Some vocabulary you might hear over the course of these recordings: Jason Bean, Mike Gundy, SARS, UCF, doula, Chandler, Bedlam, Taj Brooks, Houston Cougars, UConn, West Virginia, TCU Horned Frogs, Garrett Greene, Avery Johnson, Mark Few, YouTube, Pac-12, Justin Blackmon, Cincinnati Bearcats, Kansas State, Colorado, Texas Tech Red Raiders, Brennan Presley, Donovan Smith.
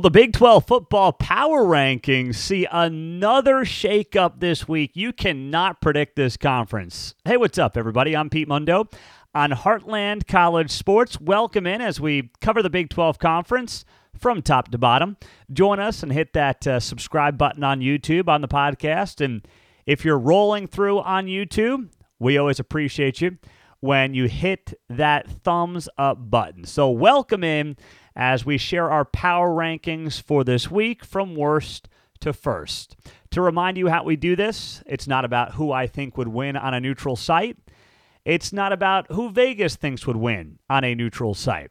Well, the Big 12 football power rankings see another shakeup this week. You cannot predict this conference. Hey, what's up, everybody? I'm Pete Mundo on Heartland College Sports. Welcome in as we cover the Big 12 conference from top to bottom. Join us and hit that subscribe button on YouTube, on the podcast. And if you're rolling through on YouTube, we always appreciate you when you hit that thumbs up button. So welcome in as we share our power rankings for this week from worst to first. To remind you how we do this, it's not about who I think would win on a neutral site. It's not about who Vegas thinks would win on a neutral site.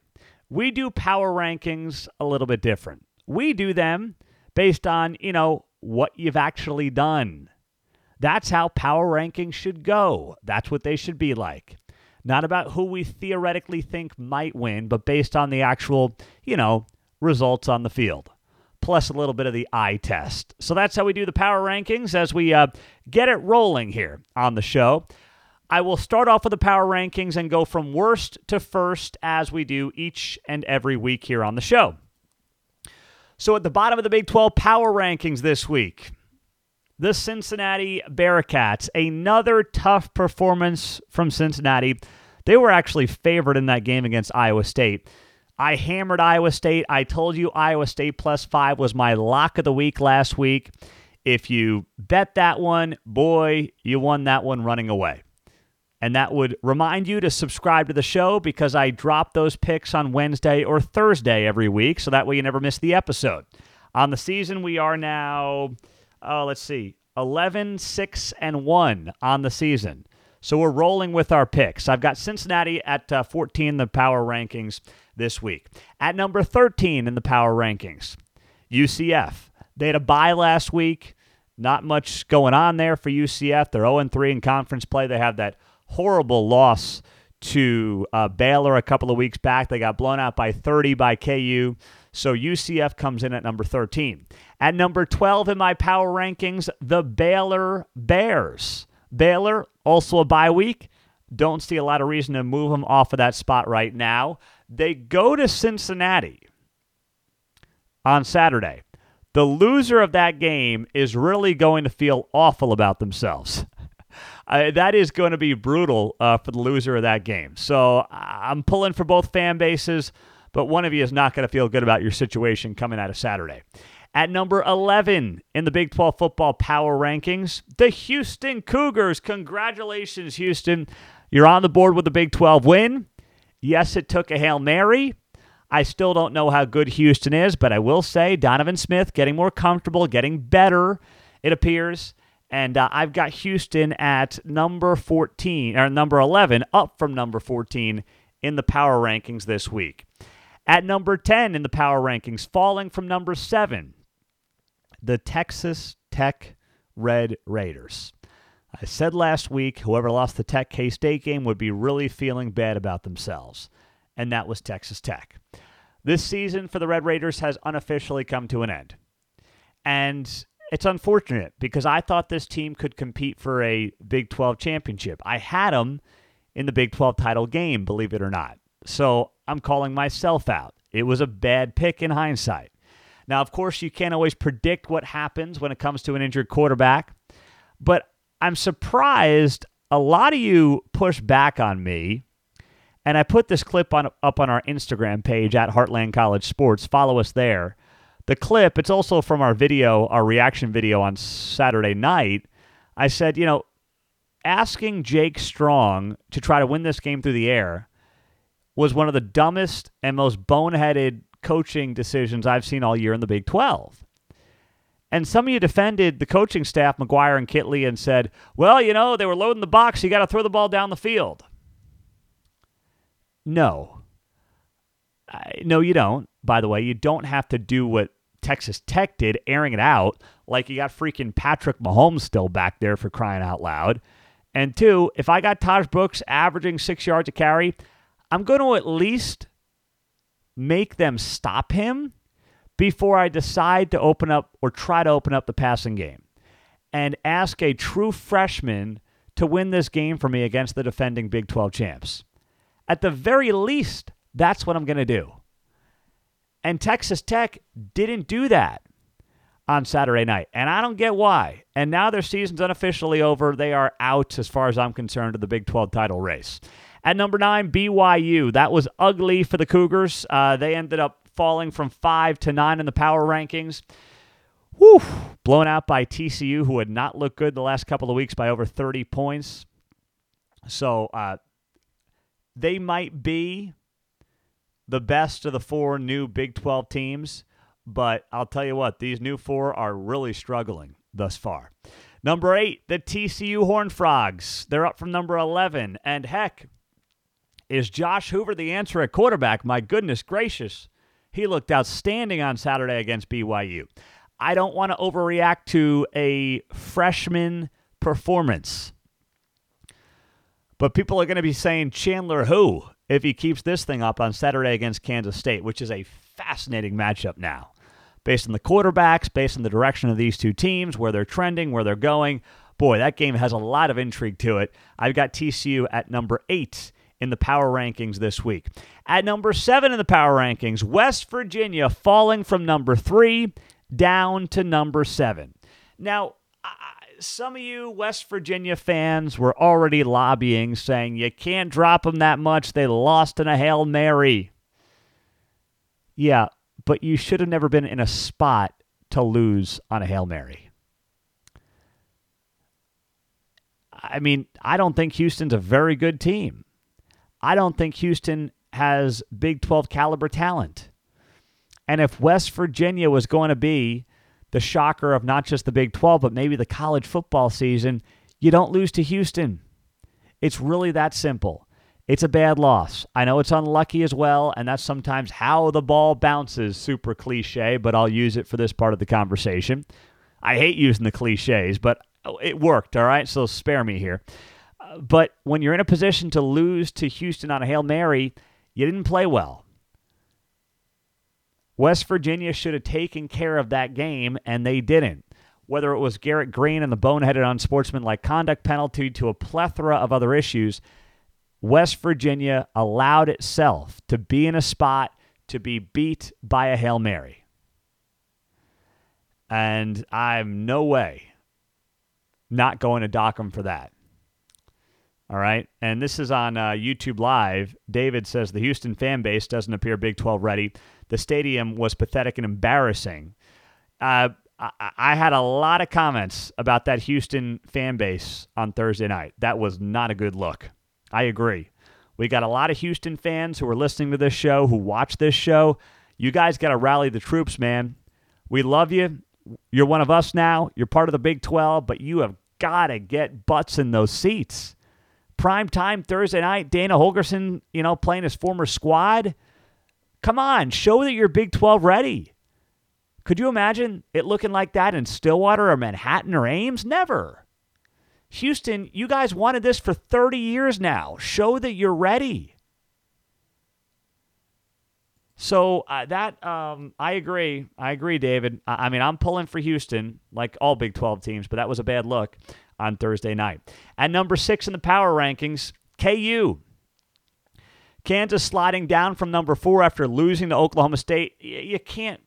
We do power rankings a little bit different. We do them based on, what you've actually done. That's how power rankings should go. That's what they should be like. Not about who we theoretically think might win, but based on the actual, results on the field, plus a little bit of the eye test. So that's how we do the power rankings as we get it rolling here on the show. I will start off with the power rankings and go from worst to first as we do each and every week here on the show. So at the bottom of the Big 12 power rankings this week, the Cincinnati Bearcats, another tough performance from Cincinnati. They were actually favored in that game against Iowa State. I hammered Iowa State. I told you Iowa State +5 was my lock of the week last week. If you bet that one, boy, you won that one running away. And that would remind you to subscribe to the show because I drop those picks on Wednesday or Thursday every week, so that way you never miss the episode. On the season, we are now... 11-6-1 on the season. So we're rolling with our picks. I've got Cincinnati at 14 in the power rankings this week. At number 13 in the power rankings, UCF. They had a bye last week. Not much going on there for UCF. They're 0-3 in conference play. They have that horrible loss to Baylor a couple of weeks back. They got blown out by 30 by KU. So UCF comes in at number 13. At number 12 in my power rankings, the Baylor Bears. Baylor, also a bye week. Don't see a lot of reason to move them off of that spot right now. They go to Cincinnati on Saturday. The loser of that game is really going to feel awful about themselves. That is going to be brutal for the loser of that game. So I'm pulling for both fan bases, but one of you is not going to feel good about your situation coming out of Saturday. At number 11 in the Big 12 football power rankings, the Houston Cougars. Congratulations, Houston. You're on the board with the Big 12 win. Yes, it took a Hail Mary. I still don't know how good Houston is, but I will say Donovan Smith getting more comfortable, getting better, it appears. And I've got Houston at number 11, up from number 14 in the power rankings this week. At number 10 in the power rankings, falling from number 7, the Texas Tech Red Raiders. I said last week, whoever lost the Tech K-State game would be really feeling bad about themselves, and that was Texas Tech. This season for the Red Raiders has unofficially come to an end, and it's unfortunate because I thought this team could compete for a Big 12 championship. I had them in the Big 12 title game, believe it or not. So I'm calling myself out. It was a bad pick in hindsight. Now, of course, you can't always predict what happens when it comes to an injured quarterback, but I'm surprised a lot of you push back on me, and I put this clip up on our Instagram page at Heartland College Sports. Follow us there. The clip, it's also from our reaction video on Saturday night. I said, asking Jake Strong to try to win this game through the air was one of the dumbest and most boneheaded coaching decisions I've seen all year in the Big 12. And some of you defended the coaching staff, McGuire and Kitley, and said, well, they were loading the box. You got to throw the ball down the field. No, you don't. By the way, you don't have to do what Texas Tech did, airing it out like you got freaking Patrick Mahomes still back there for crying out loud. And two, if I got Taj Brooks averaging 6 yards a carry, I'm going to at least make them stop him before I decide to open up or try to open up the passing game and ask a true freshman to win this game for me against the defending Big 12 champs. At the very least, that's what I'm going to do. And Texas Tech didn't do that on Saturday night. And I don't get why. And now their season's unofficially over. They are out, as far as I'm concerned, of the Big 12 title race. At number 9, BYU. That was ugly for the Cougars. They ended up falling from 5 to 9 in the power rankings. Whew. Blown out by TCU, who had not looked good the last couple of weeks, by over 30 points. So they might be the best of the four new Big 12 teams, but I'll tell you what, these new four are really struggling thus far. Number 8, the TCU Horned Frogs. They're up from number 11. And heck, is Josh Hoover the answer at quarterback? My goodness gracious. He looked outstanding on Saturday against BYU. I don't want to overreact to a freshman performance, but people are going to be saying Chandler who if he keeps this thing up on Saturday against Kansas State, which is a fascinating matchup now. Based on the quarterbacks, based on the direction of these two teams, where they're trending, where they're going. Boy, that game has a lot of intrigue to it. I've got TCU at number 8 in the power rankings this week. At number 7 in the power rankings, West Virginia falling from number 3 down to number 7. Now, some of you West Virginia fans were already lobbying, saying you can't drop them that much. They lost in a Hail Mary. Yeah, but you should have never been in a spot to lose on a Hail Mary. I mean, I don't think Houston's a very good team. I don't think Houston has Big 12 caliber talent. And if West Virginia was going to be the shocker of not just the Big 12, but maybe the college football season, you don't lose to Houston. It's really that simple. It's a bad loss. I know it's unlucky as well, and that's sometimes how the ball bounces, super cliche, but I'll use it for this part of the conversation. I hate using the cliches, but it worked, all right? So spare me here. But when you're in a position to lose to Houston on a Hail Mary, you didn't play well. West Virginia should have taken care of that game, and they didn't. Whether it was Garrett Greene and the boneheaded unsportsmanlike conduct penalty to a plethora of other issues, West Virginia allowed itself to be in a spot to be beat by a Hail Mary. And I'm no way not going to dock them for that. All right, and this is on YouTube Live. David says the Houston fan base doesn't appear Big 12 ready. The stadium was pathetic and embarrassing. I had a lot of comments about that Houston fan base on Thursday night. That was not a good look. I agree. We got a lot of Houston fans who are listening to this show, who watch this show. You guys got to rally the troops, man. We love you. You're one of us now. You're part of the Big 12, but you have got to get butts in those seats. Prime time Thursday night, Dana Holgerson, playing his former squad. Come on, show that you're Big 12 ready. Could you imagine it looking like that in Stillwater or Manhattan or Ames? Never. Houston, you guys wanted this for 30 years now. Show that you're ready. So I agree. I agree, David. I mean, I'm pulling for Houston, like all Big 12 teams, but that was a bad look on Thursday night. At number 6 in the power rankings, KU. Kansas sliding down from number 4 after losing to Oklahoma State. You can't,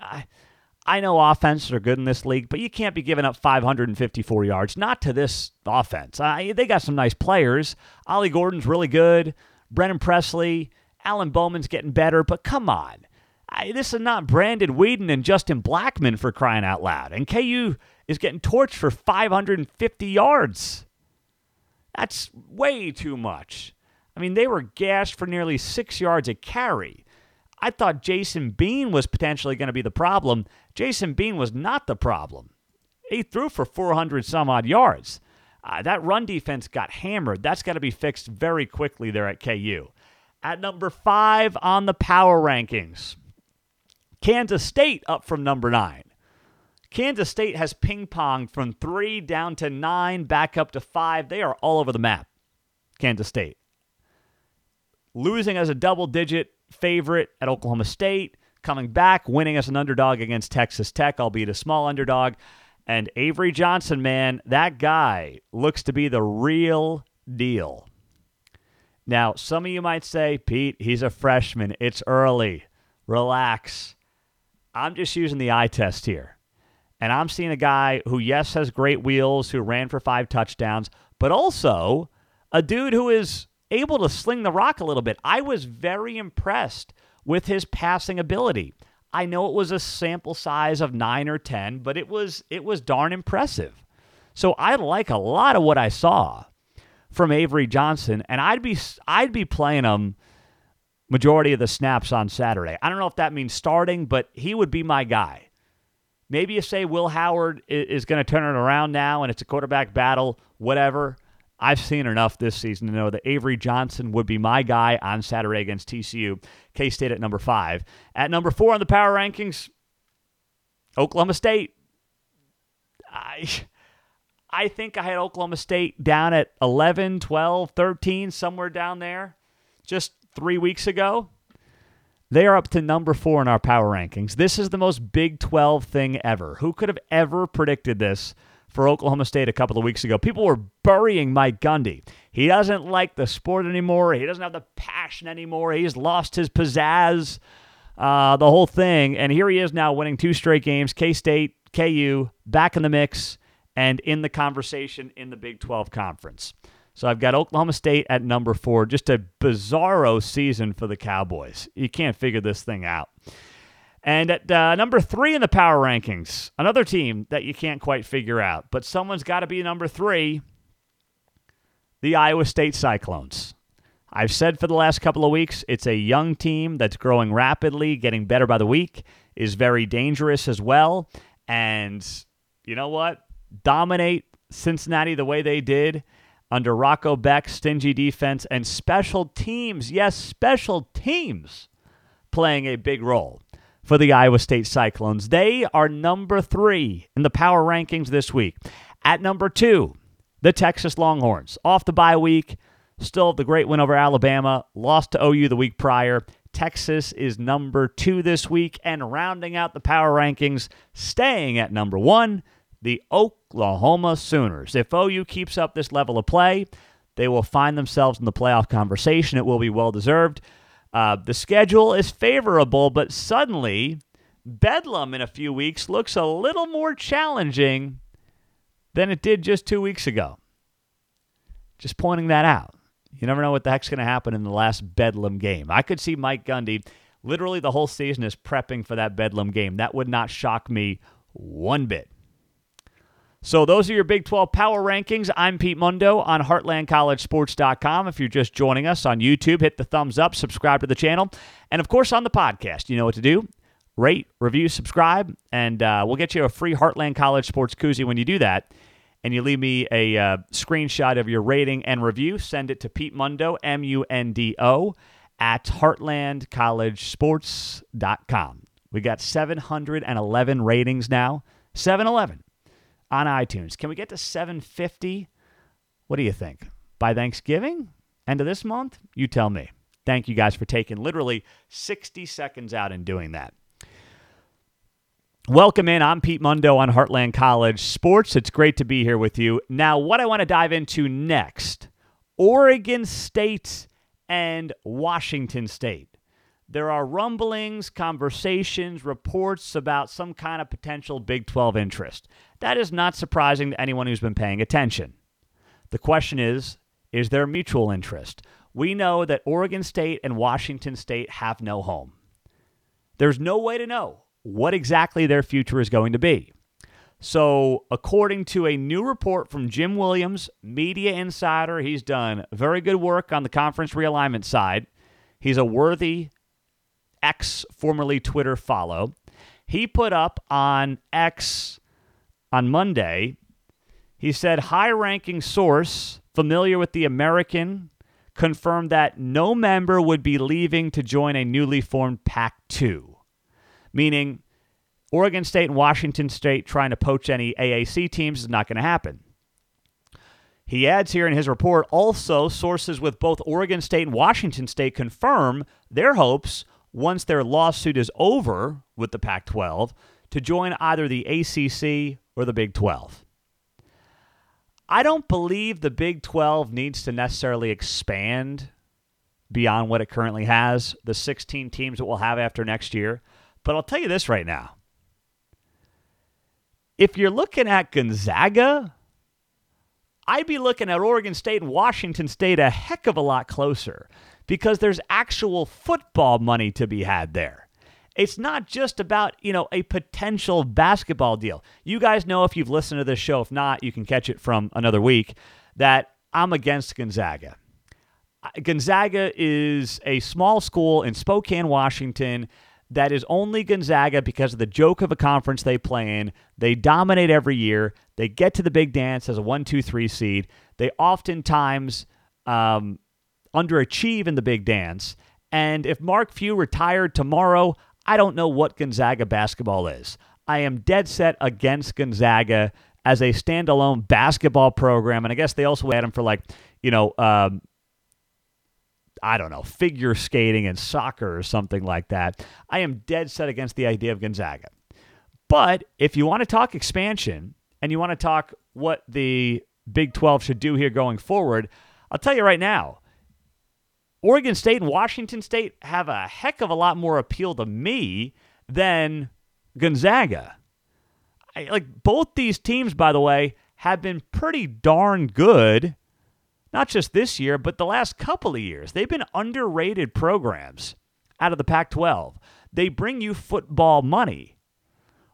I know offenses are good in this league, but you can't be giving up 554 yards. Not to this offense. They got some nice players. Ollie Gordon's really good. Brennan Presley. Alan Bowman's getting better, but come on. This is not Brandon Weeden and Justin Blackmon, for crying out loud. And KU is getting torched for 550 yards. That's way too much. I mean, they were gashed for nearly 6 yards a carry. I thought Jason Bean was potentially going to be the problem. Jason Bean was not the problem. He threw for 400-some-odd yards. That run defense got hammered. That's got to be fixed very quickly there at KU. At number 5 on the power rankings, Kansas State up from number 9. Kansas State has ping-ponged from 3 down to 9, back up to 5. They are all over the map, Kansas State. Losing as a double-digit favorite at Oklahoma State, coming back, winning as an underdog against Texas Tech, albeit a small underdog. And Avery Johnson, man, that guy looks to be the real deal. Now, some of you might say, Pete, he's a freshman. It's early. relax. I'm just using the eye test here. And I'm seeing a guy who, yes, has great wheels, who ran for 5 touchdowns, but also a dude who is able to sling the rock a little bit. I was very impressed with his passing ability. I know it was a sample size of 9 or 10, but it was darn impressive. So I like a lot of what I saw from Avery Johnson, and I'd be playing him majority of the snaps on Saturday. I don't know if that means starting, but he would be my guy. Maybe you say Will Howard is going to turn it around now and it's a quarterback battle, whatever. I've seen enough this season to know that Avery Johnson would be my guy on Saturday against TCU. K-State at number 5. At number 4 on the power rankings, Oklahoma State. I think I had Oklahoma State down at 11, 12, 13, somewhere down there just 3 weeks ago. They are up to number 4 in our power rankings. This is the most Big 12 thing ever. Who could have ever predicted this for Oklahoma State a couple of weeks ago? People were burying Mike Gundy. He doesn't like the sport anymore. He doesn't have the passion anymore. He's lost his pizzazz, the whole thing. And here he is now winning 2 straight games. K-State, KU, back in the mix and in the conversation in the Big 12 Conference. So I've got Oklahoma State at number 4. Just a bizarro season for the Cowboys. You can't figure this thing out. And at number 3 in the power rankings, another team that you can't quite figure out, but someone's got to be number 3, the Iowa State Cyclones. I've said for the last couple of weeks, it's a young team that's growing rapidly, getting better by the week, is very dangerous as well. And you know what? Dominate Cincinnati the way they did under Rocco Beck, stingy defense, and special teams, yes, special teams, playing a big role for the Iowa State Cyclones. They are number 3 in the power rankings this week. At number 2, the Texas Longhorns. Off the bye week, still the great win over Alabama, lost to OU the week prior. Texas is number 2 this week, and rounding out the power rankings, staying at number 1, the Oklahoma Sooners. If OU keeps up this level of play, they will find themselves in the playoff conversation. It will be well-deserved. The schedule is favorable, but suddenly Bedlam in a few weeks looks a little more challenging than it did just 2 weeks ago. Just pointing that out. You never know what the heck's going to happen in the last Bedlam game. I could see Mike Gundy, literally the whole season, is prepping for that Bedlam game. That would not shock me one bit. So those are your Big 12 power rankings. I'm Pete Mundo on HeartlandCollegeSports.com. If you're just joining us on YouTube, hit the thumbs up, subscribe to the channel, and of course on the podcast. You know what to do. Rate, review, subscribe, and we'll get you a free Heartland College Sports koozie when you do that. And you leave me a screenshot of your rating and review. Send it to Pete Mundo, M-U-N-D-O, at HeartlandCollegeSports.com. We got 711 ratings now. 711. On iTunes. Can we get to 750? What do you think? By Thanksgiving? End of this month? You tell me. Thank you guys for taking literally 60 seconds out and doing that. Welcome in. I'm Pete Mundo on Heartland College Sports. It's great to be here with you. Now, what I want to dive into next, Oregon State and Washington State. There are rumblings, conversations, reports about some kind of potential Big 12 interest. That is not surprising to anyone who's been paying attention. The question is there mutual interest? We know that Oregon State and Washington State have no home. There's no way to know what exactly their future is going to be. So, according to a new report from Jim Williams, media insider, he's done very good work on the conference realignment side. He's a worthy X, formerly Twitter, follow. He put up on X on Monday, he said, high-ranking source familiar with the American confirmed that no member would be leaving to join a newly formed Pac-2, meaning Oregon State and Washington State trying to poach any AAC teams is not going to happen. He adds here in his report, also sources with both Oregon State and Washington State confirm their hopes once their lawsuit is over with the Pac-12, to join either the ACC or the Big 12. I don't believe the Big 12 needs to necessarily expand beyond what it currently has, the 16 teams it will have after next year. But I'll tell you this right now. If you're looking at Gonzaga, I'd be looking at Oregon State and Washington State a heck of a lot closer because there's actual football money to be had there. It's not just about, a potential basketball deal. You guys know if you've listened to this show, if not, you can catch it from another week, that I'm against Gonzaga. Gonzaga is a small school in Spokane, Washington. That is only Gonzaga because of the joke of a conference they play in. They dominate every year. They get to the big dance as a 1-2-3 seed. They oftentimes underachieve in the big dance. And if Mark Few retired tomorrow, I don't know what Gonzaga basketball is. I am dead set against Gonzaga as a standalone basketball program. And I guess they also had them for figure skating and soccer or something like that. I am dead set against the idea of Gonzaga. But if you want to talk expansion and you want to talk what the Big 12 should do here going forward, I'll tell you right now, Oregon State and Washington State have a heck of a lot more appeal to me than Gonzaga. Both these teams, by the way, have been pretty darn good. Not just this year, but the last couple of years. They've been underrated programs out of the Pac-12. They bring you football money.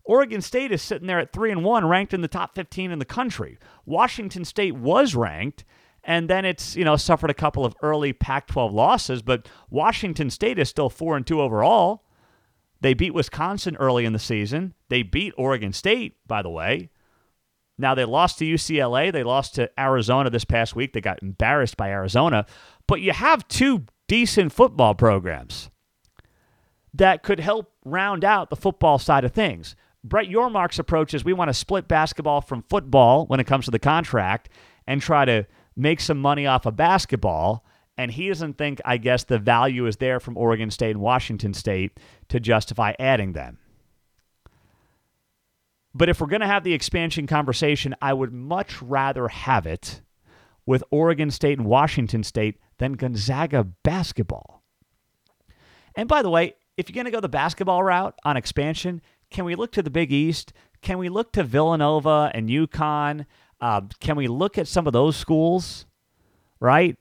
Oregon State is sitting there at 3-1, ranked in the top 15 in the country. Washington State was ranked, and then it's, suffered a couple of early Pac-12 losses, but Washington State is still 4-2 overall. They beat Wisconsin early in the season. They beat Oregon State, by the way. Now, they lost to UCLA. They lost to Arizona this past week. They got embarrassed by Arizona. But you have two decent football programs that could help round out the football side of things. Brett Yormark's approach is we want to split basketball from football when it comes to the contract and try to make some money off of basketball. And he doesn't think, I guess, the value is there from Oregon State and Washington State to justify adding them. But if we're going to have the expansion conversation, I would much rather have it with Oregon State and Washington State than Gonzaga basketball. And by the way, if you're going to go the basketball route on expansion, can we look to the Big East? Can we look to Villanova and UConn? Can we look at some of those schools, right?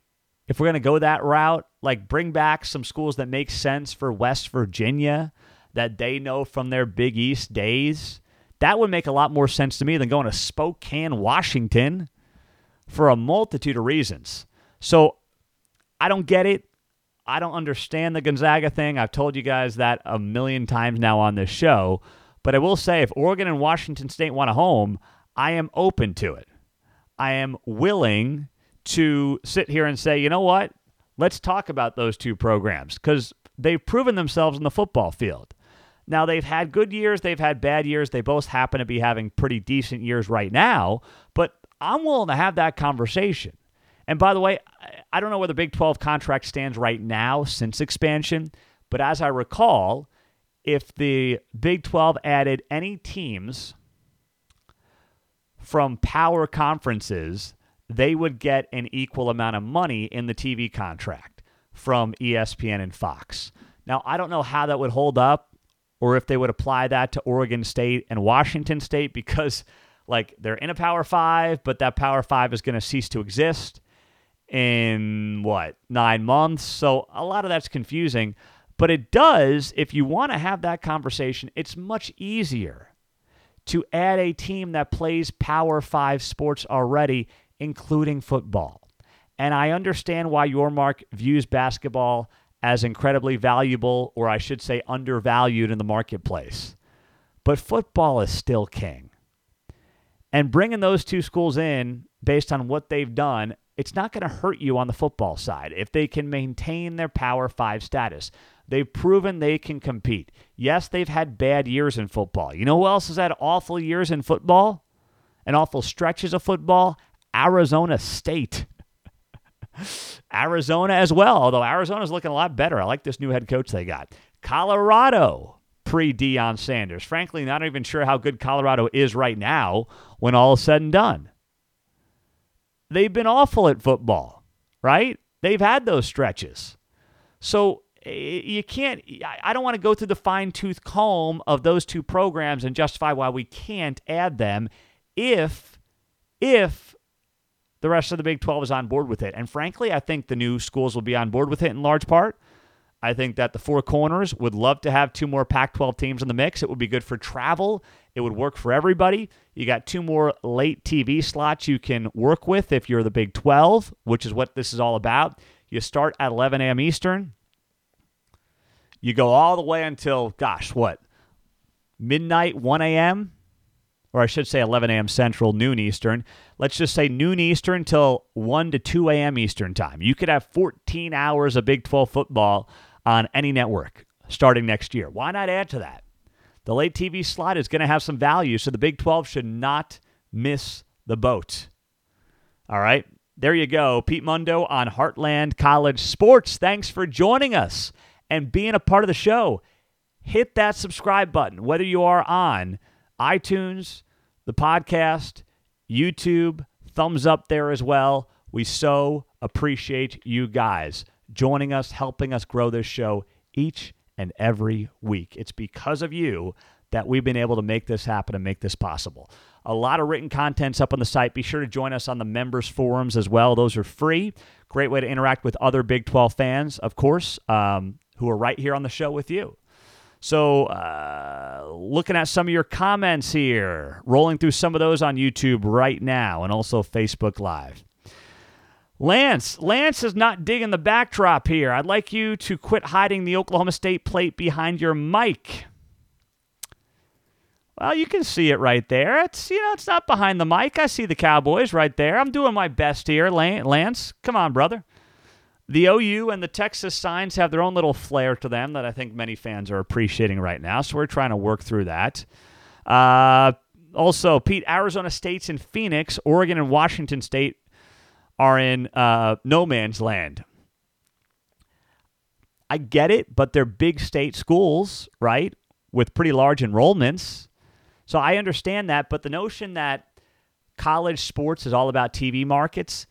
If we're going to go that route, bring back some schools that make sense for West Virginia that they know from their Big East days. That would make a lot more sense to me than going to Spokane, Washington for a multitude of reasons. So I don't get it. I don't understand the Gonzaga thing. I've told you guys that a million times now on this show. But I will say if Oregon and Washington State want a home, I am open to it. I am willing to sit here and say, you know what? Let's talk about those two programs because they've proven themselves in the football field. Now, they've had good years. They've had bad years. They both happen to be having pretty decent years right now, but I'm willing to have that conversation. And by the way, I don't know where the Big 12 contract stands right now since expansion, but as I recall, if the Big 12 added any teams from power conferences, they would get an equal amount of money in the TV contract from ESPN and Fox. Now, I don't know how that would hold up, or if they would apply that to Oregon State and Washington State because they're in a Power 5, but that Power 5 is going to cease to exist in, 9 months? So a lot of that's confusing. But it does, if you want to have that conversation, it's much easier to add a team that plays Power 5 sports already, including football. And I understand why Yormark views basketball as incredibly valuable, or I should say undervalued in the marketplace. But football is still king. And bringing those two schools in, based on what they've done, it's not going to hurt you on the football side if they can maintain their Power 5 status. They've proven they can compete. Yes, they've had bad years in football. You know who else has had awful years in football? And awful stretches of football? Arizona State. Arizona as well, although Arizona's looking a lot better. I like this new head coach they got. Colorado, pre-Deion Sanders. Frankly, not even sure how good Colorado is right now when all is said and done. They've been awful at football, right? They've had those stretches. So you can't, I don't want to go through the fine-tooth comb of those two programs and justify why we can't add them if the rest of the Big 12 is on board with it. And frankly, I think the new schools will be on board with it in large part. I think that the Four Corners would love to have two more Pac-12 teams in the mix. It would be good for travel. It would work for everybody. You got two more late TV slots you can work with if you're the Big 12, which is what this is all about. You start at 11 a.m. Eastern. You go all the way until, midnight, 1 a.m.? Or I should say 11 a.m. Central, noon Eastern. Let's just say noon Eastern till 1 to 2 a.m. Eastern time. You could have 14 hours of Big 12 football on any network starting next year. Why not add to that? The late TV slot is going to have some value, so the Big 12 should not miss the boat. All right, there you go. Pete Mundo on Heartland College Sports. Thanks for joining us and being a part of the show. Hit that subscribe button, whether you are on iTunes, the podcast, YouTube, thumbs up there as well. We so appreciate you guys joining us, helping us grow this show each and every week. It's because of you that we've been able to make this happen and make this possible. A lot of written content's up on the site. Be sure to join us on the members forums as well. Those are free. Great way to interact with other Big 12 fans, of course, who are right here on the show with you. So looking at some of your comments here, rolling through some of those on YouTube right now and also Facebook Live. Lance is not digging the backdrop here. I'd like you to quit hiding the Oklahoma State plate behind your mic. Well, you can see it right there. It's not behind the mic. I see the Cowboys right there. I'm doing my best here, Lance. Come on, brother. The OU and the Texas signs have their own little flair to them that I think many fans are appreciating right now, so we're trying to work through that. Also, Pete, Arizona State's in Phoenix. Oregon and Washington State are in no man's land. I get it, but they're big state schools, right, with pretty large enrollments. So I understand that, but the notion that college sports is all about TV markets,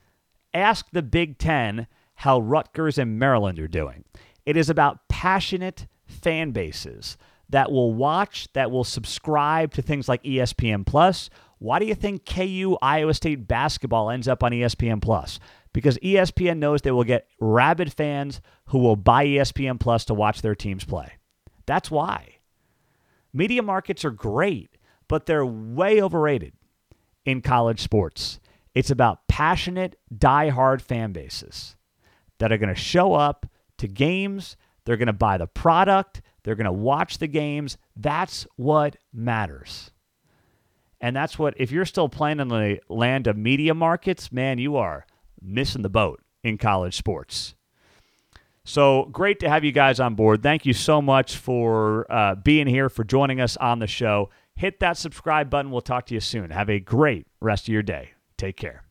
ask the Big Ten how Rutgers and Maryland are doing. It is about passionate fan bases that will watch, that will subscribe to things like ESPN+, Why do you think KU Iowa State basketball ends up on ESPN Plus? Because ESPN knows they will get rabid fans who will buy ESPN Plus to watch their teams play. That's why. Media markets are great, but they're way overrated in college sports. It's about passionate, diehard fan bases that are going to show up to games. They're going to buy the product. They're going to watch the games. That's what matters. And that's what, if you're still playing in the land of media markets, man, you are missing the boat in college sports. So great to have you guys on board. Thank you so much for being here, for joining us on the show. Hit that subscribe button. We'll talk to you soon. Have a great rest of your day. Take care.